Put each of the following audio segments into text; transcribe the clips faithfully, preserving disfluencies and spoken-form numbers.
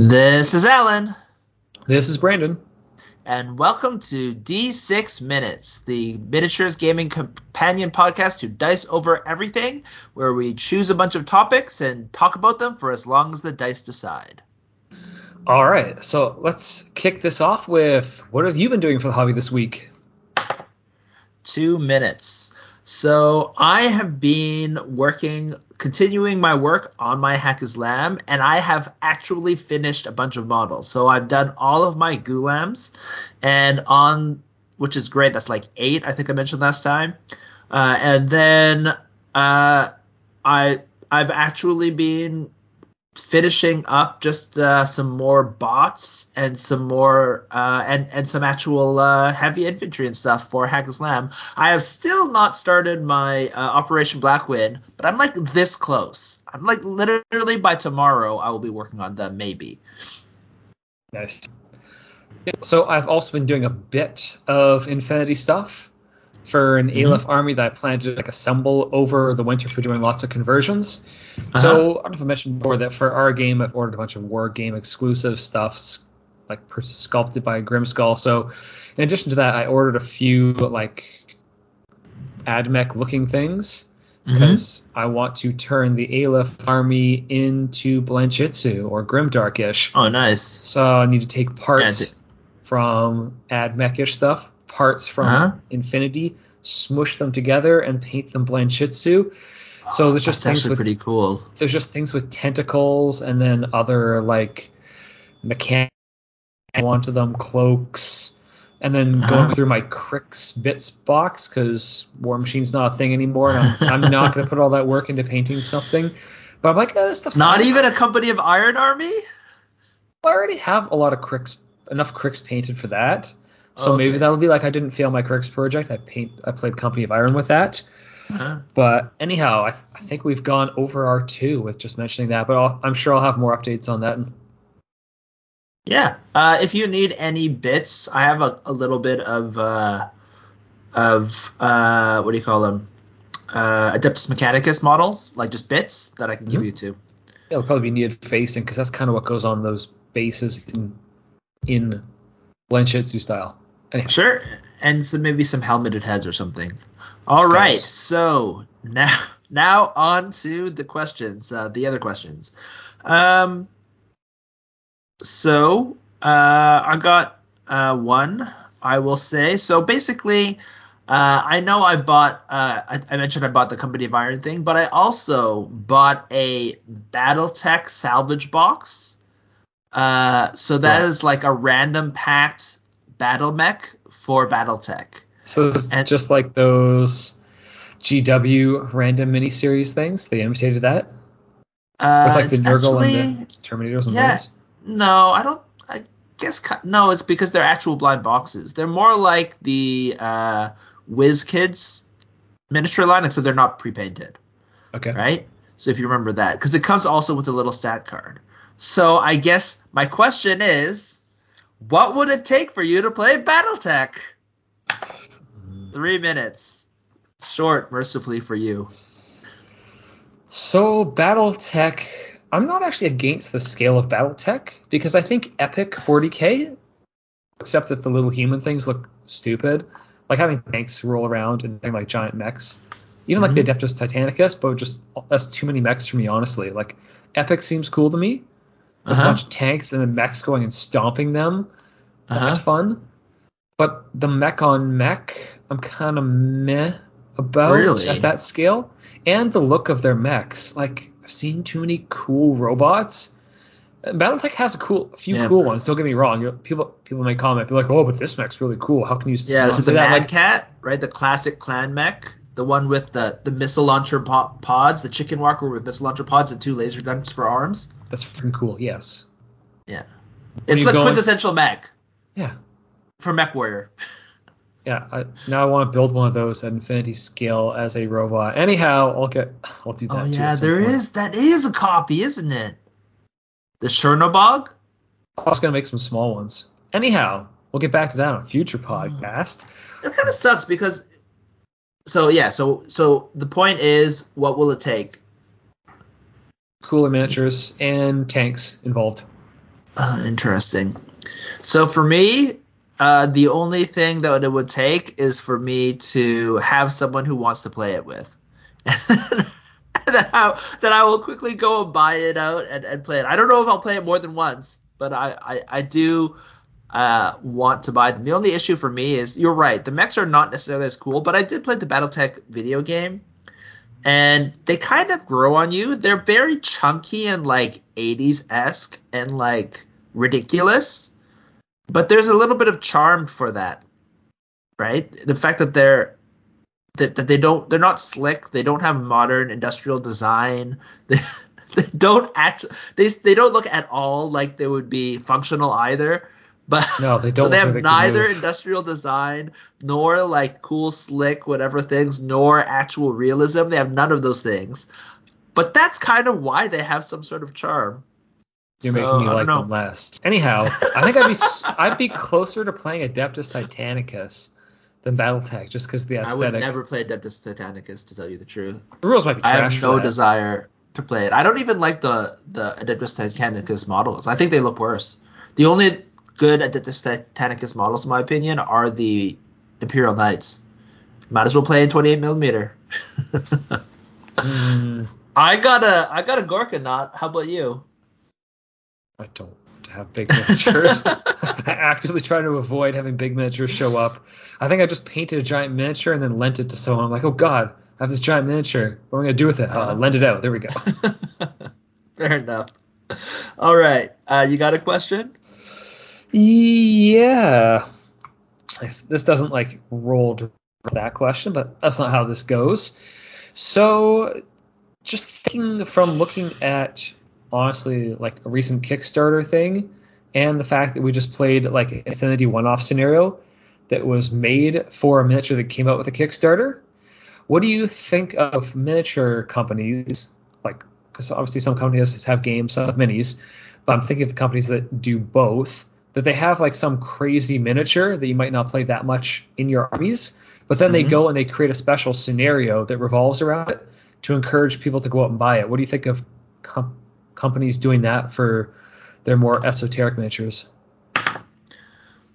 This is Alan. This is Brandon. And welcome to D six Minutes, the miniatures gaming companion podcast to Dice Over Everything, where we choose a bunch of topics and talk about them for as long as the dice decide. All right, so let's kick this off with, what have you been doing for the hobby this week? Two minutes. So I have been working, continuing my work on my Hackerslam, and I have actually finished a bunch of models. So I've done all of my GULAMs, and on, which is great. That's like eight, I think I mentioned last time. Uh, and then uh, I I've actually been finishing up just uh, some more bots and some more uh, and and some actual uh, heavy infantry and stuff for Hackerslam. I have still not started my uh, Operation Blackwind, but I'm like this close. I'm like literally by tomorrow I will be working on them maybe. Nice. So I've also been doing a bit of Infinity stuff for an mm-hmm. Aleph army that I plan to like assemble over the winter for doing lots of conversions. Uh-huh. So I don't know if I mentioned before that for our game, I've ordered a bunch of war game exclusive stuff, like sculpted by Grimskull. So in addition to that, I ordered a few like AdMech looking things because mm-hmm. I want to turn the Aleph army into Blanchitsu or Grimdarkish. Oh, nice. So I need to take parts Magic. from AdMechish stuff, parts from uh-huh. Infinity, smush them together, and paint them Blanchitsu. So there's just That's things with, pretty cool. There's just things with tentacles and then other like mechanics onto them, cloaks, and then uh-huh. going through my Crix bits box because War Machine's not a thing anymore, and I'm, I'm not going to put all that work into painting something. But I'm like, oh, this stuff's not even a Company of Iron army. I already have a lot of Crix, enough Crix painted for that. So okay. maybe that'll be like I didn't fail my Crix project. I paint, I played Company of Iron with that. Uh-huh. But anyhow, I, th- I think we've gone over our two with just mentioning that, but I'll, I'm sure I'll have more updates on that. Yeah, uh, if you need any bits, I have a, a little bit of, uh, of uh, what do you call them, uh, Adeptus Mechanicus models, like just bits that I can mm-hmm. give you too. It'll probably be needed facing because that's kind of what goes on those bases in, in Blanchitsu style. Anyway. Sure, and so maybe some helmeted heads or something. All Scars. Right, so now now on to the questions, uh, the other questions. Um, so uh, I got uh, one, I will say. So basically, uh, I know I bought, uh, I, I mentioned I bought the Company of Iron thing, but I also bought a BattleTech salvage box. Uh, so that yeah. is like a random packed battle mech for BattleTech. So this is and, just like those G W random miniseries things. They imitated that uh, with like the Nurgle actually, and the Terminators and yeah, those. No, I don't. I guess no. It's because they're actual blind boxes. They're more like the uh, WizKids miniature line, except they're not pre-painted. Okay. Right. So if you remember that, because it comes also with a little stat card. So I guess my question is, what would it take for you to play BattleTech? Three minutes. Short, mercifully, for you. So, BattleTech, I'm not actually against the scale of BattleTech, because I think Epic forty K, except that the little human things look stupid, like having tanks roll around and having like giant mechs, even mm-hmm. like the Adeptus Titanicus, but just that's too many mechs for me, honestly. Like, Epic seems cool to me. Uh-huh. A bunch of tanks and the mechs going and stomping them. That's uh-huh. fun. But the mech on mech, I'm kind of meh about really? at that scale. And the look of their mechs. Like, I've seen too many cool robots. BattleTech has a cool, a few yeah. cool ones. Don't get me wrong. People people may comment. Be like, oh, but this mech's really cool. How can you yeah, this is the Mad like, Cat, right? The classic clan mech. The one with the, the missile launcher po- pods, the chicken walker with missile launcher pods and two laser guns for arms. That's freaking cool, yes. Yeah. It's the quintessential mech. Yeah. For MechWarrior. Yeah, I, now I want to build one of those at Infinity Scale as a robot. Anyhow, I'll get, I'll do that oh, too. Oh yeah, there is, that is a copy, isn't it? The Chernobog? I was going to make some small ones. Anyhow, we'll get back to that on a future podcast. It kind of sucks because... So yeah, so so the point is, what will it take? Cooler miniatures and tanks involved. Uh, interesting. So for me, uh, the only thing that it would take is for me to have someone who wants to play it with. That I, that I will quickly go and buy it out and, and play it. I don't know if I'll play it more than once, but I, I, I do uh, want to buy them. The only issue for me is, you're right, the mechs are not necessarily as cool, but I did play the BattleTech video game, and they kind of grow on you. They're very chunky and, like, eighties-esque and, like, ridiculous, but there's a little bit of charm for that, right? The fact that they're That, that they don't, they're not slick. They don't have modern industrial design. They, they don't act. They they don't look at all like they would be functional either. But no, they don't. So they have neither industrial design nor like cool, slick, whatever things, nor actual realism. They have none of those things. But that's kind of why they have some sort of charm. You're so, making me like know. them less. Anyhow, I think I'd be I'd be closer to playing Adeptus Titanicus than BattleTech, just because the aesthetic. I would never play Adeptus Titanicus, to tell you the truth. The rules might be trash. I have no desire to play it. I don't even like the the Adeptus Titanicus models. I think they look worse. The only good Adeptus Titanicus models, in my opinion, are the Imperial Knights. Might as well play in twenty-eight millimeter. mm. I got a I got a Gorkanaut. How about you? I don't have big miniatures. I actively try to avoid having big miniatures show up. I think I just painted a giant miniature and then lent it to someone. I'm like, oh god, I have this giant miniature. What am I gonna do with it? Uh, lend it out. There we go. Fair enough. All right. Uh, you got a question? Yeah. This doesn't like roll to that question, but that's not how this goes. So, just thinking from looking at, honestly, like a recent Kickstarter thing, and the fact that we just played like an Infinity one-off scenario that was made for a miniature that came out with a Kickstarter. What do you think of miniature companies? Like, because obviously some companies have games, some have minis, but I'm thinking of the companies that do both. That they have like some crazy miniature that you might not play that much in your armies, but then mm-hmm. they go and they create a special scenario that revolves around it to encourage people to go out and buy it. What do you think of companies? companies doing that for their more esoteric miniatures?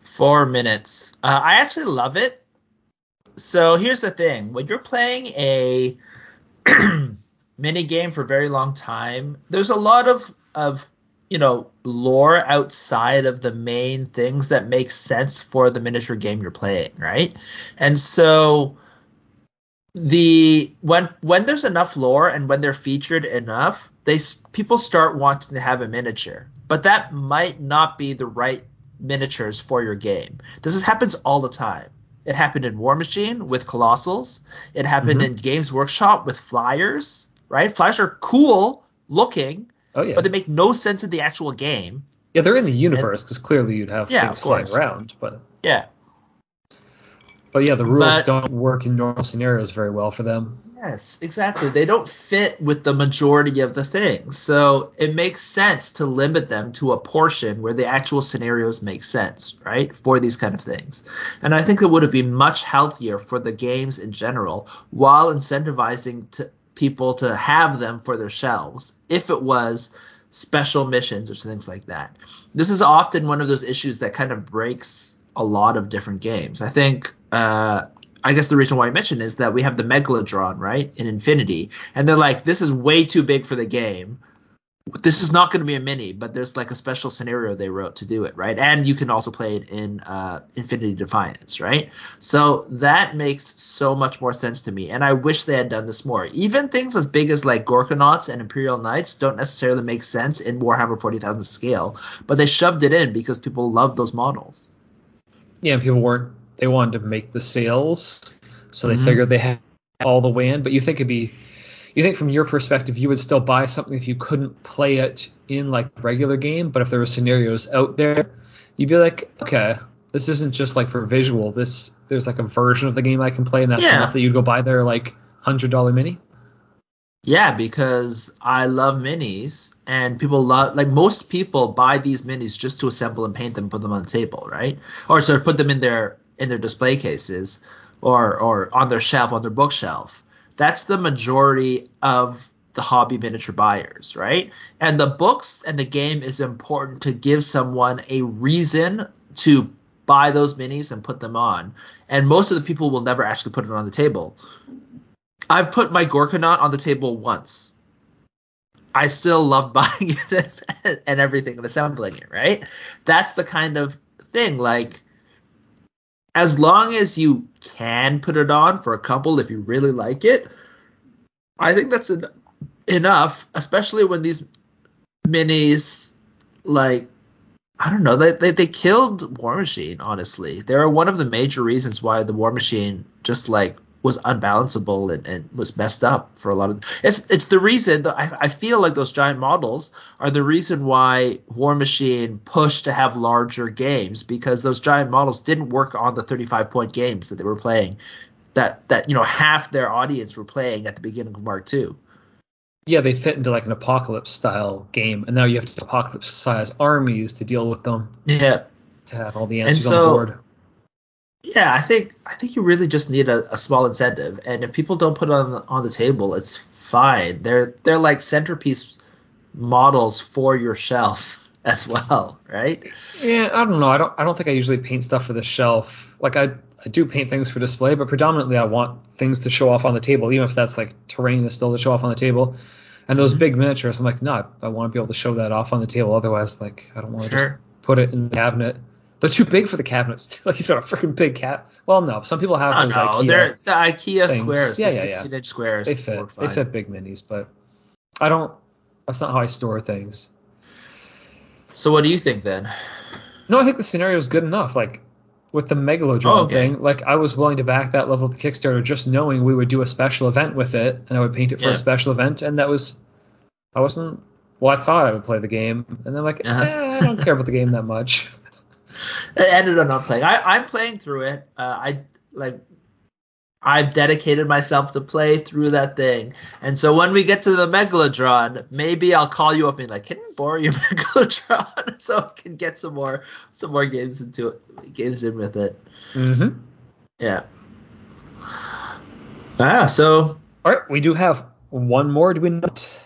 Four minutes. Uh, I actually love it. So here's the thing. When you're playing a mini game for a very long time, there's a lot of, of, you know, lore outside of the main things that make sense for the miniature game you're playing, right? And so the when when there's enough lore and when they're featured enough, they people start wanting to have a miniature, but that might not be the right miniatures for your game. This is, happens all the time. It happened in War Machine with Colossals. It happened mm-hmm. in Games Workshop with Flyers. Right? Flyers are cool looking, oh, yeah. but they make no sense in the actual game. Yeah, they're in the universe because clearly you'd have yeah, things flying around, but yeah. But yeah, the rules but, don't work in normal scenarios very well for them. Yes, exactly. They don't fit with the majority of the things. So it makes sense to limit them to a portion where the actual scenarios make sense, right, for these kind of things. And I think it would have been much healthier for the games in general while incentivizing to people to have them for their shelves if it was special missions or things like that. This is often one of those issues that kind of breaks a lot of different games. I think... Uh, I guess the reason why I mentioned is that we have the Megalodron, right, in Infinity. And they're like, this is way too big for the game. This is not going to be a mini, but there's like a special scenario they wrote to do it, right? And you can also play it in uh, Infinity Defiance, right? So that makes so much more sense to me. And I wish they had done this more. Even things as big as like Gorkonauts and Imperial Knights don't necessarily make sense in Warhammer forty thousand scale, but they shoved it in because people love those models. Yeah, people weren't. They wanted to make the sales, so they mm-hmm. figured they had all the way in. But you think it'd be, you think from your perspective, you would still buy something if you couldn't play it in like regular game. But if there were scenarios out there, you'd be like, okay, this isn't just like for visual. This there's like a version of the game I can play, and that's yeah. enough that you'd go buy their like hundred dollar mini. Yeah, because I love minis, and people love, like most people buy these minis just to assemble and paint them, put them on the table, right? Or sort of put them in their in their display cases or or on their shelf, on their bookshelf. That's the majority of the hobby miniature buyers, right? And the books and the game is important to give someone a reason to buy those minis and put them on. And most of the people will never actually put it on the table. I've put my Gorkanaut on the table once. I still love buying it and, and everything and assembling it, right? That's the kind of thing, like, as long as you can put it on for a couple if you really like it, I think that's en- enough, especially when these minis, like, I don't know, they, they they killed War Machine, honestly. They were one of the major reasons why the War Machine just, like, was unbalanceable and, and was messed up for a lot of – it's it's the reason – I, I feel like those giant models are the reason why War Machine pushed to have larger games, because those giant models didn't work on the thirty-five point games that they were playing, that, that you know, half their audience were playing at the beginning of Mark two. Yeah, they fit into like an apocalypse-style game, and now you have to apocalypse-size armies to deal with them. Yeah. To have all the answers so, on board. Yeah, I think I think you really just need a, a small incentive, and if people don't put it on the, on the table, it's fine. They're they're like centerpiece models for your shelf as well, right? Yeah, I don't know. I don't I don't think I usually paint stuff for the shelf. Like I I do paint things for display, but predominantly I want things to show off on the table, even if that's like terrain that's still to show off on the table. And those mm-hmm. big miniatures, I'm like, no, I want to be able to show that off on the table. Otherwise, like, I don't want to sure. just put it in the cabinet. They're too big for the cabinets, too. Like, you've got a freaking big cat. Well, no, some people have those know. IKEA they're, the IKEA things. Squares, yeah, the yeah, sixteen-inch yeah. squares. They fit. They fit big minis, but I don't – that's not how I store things. So what do you think then? No, I think the scenario is good enough. Like, with the Megalodron oh, okay. thing, like, I was willing to back that level of the Kickstarter just knowing we would do a special event with it, and I would paint it for yeah. a special event, and that was – I wasn't – well, I thought I would play the game, and then like, uh-huh. eh, I don't care about the game that much. I ended up not playing. I, I'm playing through it. Uh, I like. I've dedicated myself to play through that thing, and so when we get to the Megalodron, maybe I'll call you up and be like, "Can you borrow your Megalodron so I can get some more some more games into it, games in with it?" Mm-hmm. Yeah. Ah, so all right, we do have one more. Do we not?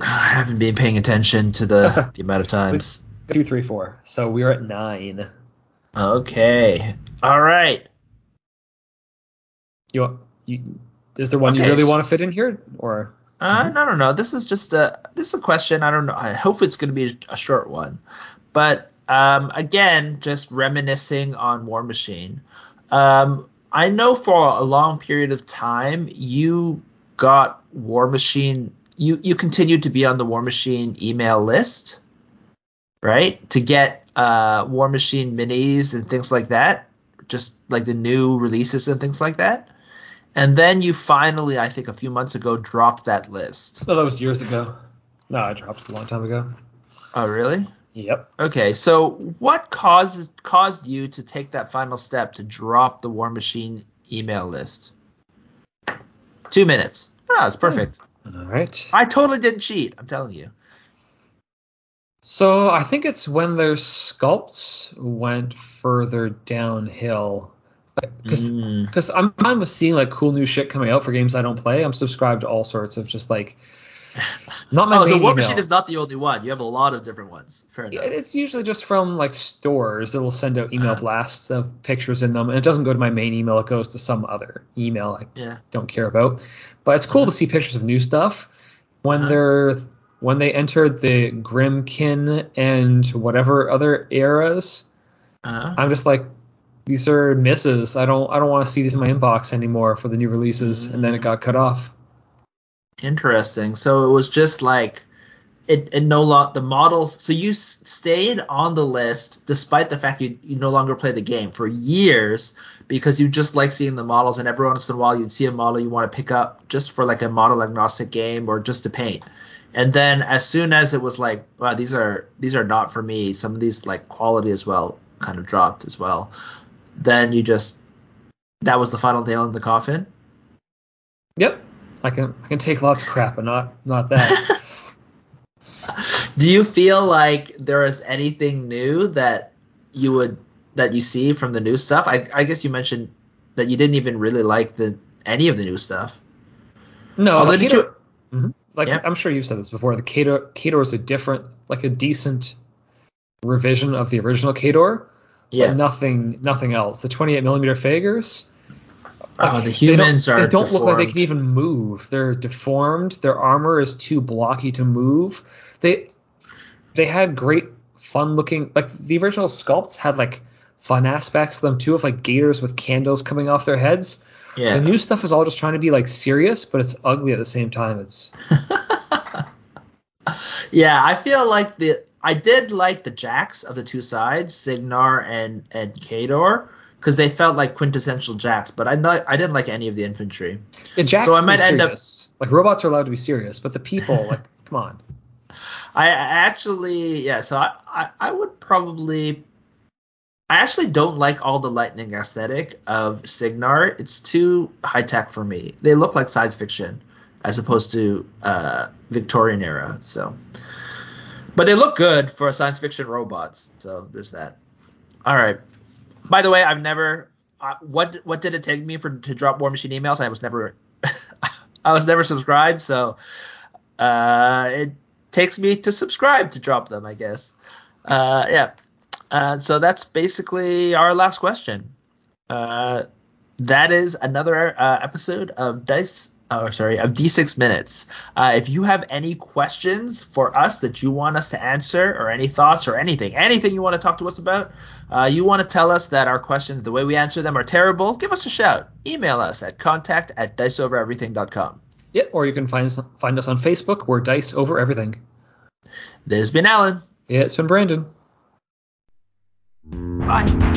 I haven't been paying attention to the the amount of times. We- Two, three, four. So we're at nine. Okay. All right. You, you is there one okay. you really want to fit in here, or? Uh, mm-hmm. no, no, no. This is just a this is a question. I don't know. I hope it's going to be a short one, but um, again, just reminiscing on War Machine. Um, I know for a long period of time you got War Machine. You you continued to be on the War Machine email list. Right, to get uh, War Machine minis and things like that, just like the new releases and things like that. And then you finally, I think a few months ago, dropped that list. Oh, that was years ago. No, I dropped it a long time ago. Oh, really? Yep. Okay, so what causes caused you to take that final step to drop the War Machine email list? Two minutes. Oh, it's perfect. All right. I totally didn't cheat, I'm telling you. So I think it's when their sculpts went further downhill, because mm. I'm fine with seeing like cool new shit coming out for games I don't play. I'm subscribed to all sorts of just like not my. Oh, main so War email. Machine is not the only one. You have a lot of different ones. Fair enough. Yeah, it's usually just from like stores that will send out email uh-huh. blasts of pictures in them, and it doesn't go to my main email. It goes to some other email I yeah. don't care about. But it's cool uh-huh. to see pictures of new stuff when uh-huh. they're. When they entered the Grimkin and whatever other eras, uh-huh. I'm just like, these are misses. I don't I don't want to see these in my inbox anymore for the new releases. Mm-hmm. And then it got cut off. Interesting. So it was just like, it, it no lo- the models. So you s- stayed on the list despite the fact you, you no longer play the game for years because you just like seeing the models. And every once in a while you'd see a model you want to pick up just for like a model agnostic game or just to paint. And then as soon as it was like, wow, these are these are not for me, some of these like quality as well kind of dropped as well, then you just – that was the final nail in the coffin? Yep. I can I can take lots of crap, but not, not that. Do you feel like there is anything new that you would – that you see from the new stuff? I, I guess you mentioned that you didn't even really like the any of the new stuff. No. Although, did you – Mm-hmm. Like yeah. I'm sure you've said this before. The Khador Khador is a different, like a decent revision of the original Khador. Yeah. But nothing, nothing else. The twenty-eight millimeter figures. Like, oh, the humans they are. They don't deformed. Look like they can even move. They're deformed. Their armor is too blocky to move. They, they had great fun looking. Like the original sculpts had like fun aspects to them too, of like gators with candles coming off their heads. Yeah. The new stuff is all just trying to be like serious, but it's ugly at the same time. It's. Yeah, I feel like the I did like the jacks of the two sides, Signar and and Khador, because they felt like quintessential jacks. But I not, I didn't like any of the infantry. The jacks so I might end up like robots are allowed to be serious, but the people like come on. I actually yeah, so I, I, I would probably. I actually don't like all the lightning aesthetic of Cygnar. It's too high tech for me. They look like science fiction as opposed to uh, Victorian era. So, but they look good for science fiction robots. So there's that. All right. By the way, I've never. Uh, what what did it take me for to drop War Machine emails? I was never. I was never subscribed. So uh, it takes me to subscribe to drop them, I guess. Uh, yeah. Uh, so that's basically our last question. Uh, that is another uh, episode of Dice, or sorry, of D six Minutes. Uh, if you have any questions for us that you want us to answer, or any thoughts, or anything, anything you want to talk to us about, uh, you want to tell us that our questions, the way we answer them, are terrible, give us a shout. Email us at contact at diceovereverything.com. Yeah, or you can find us, find us on Facebook. We're Dice Over Everything. This has been Alan. Yeah, it's been Brandon. Bye.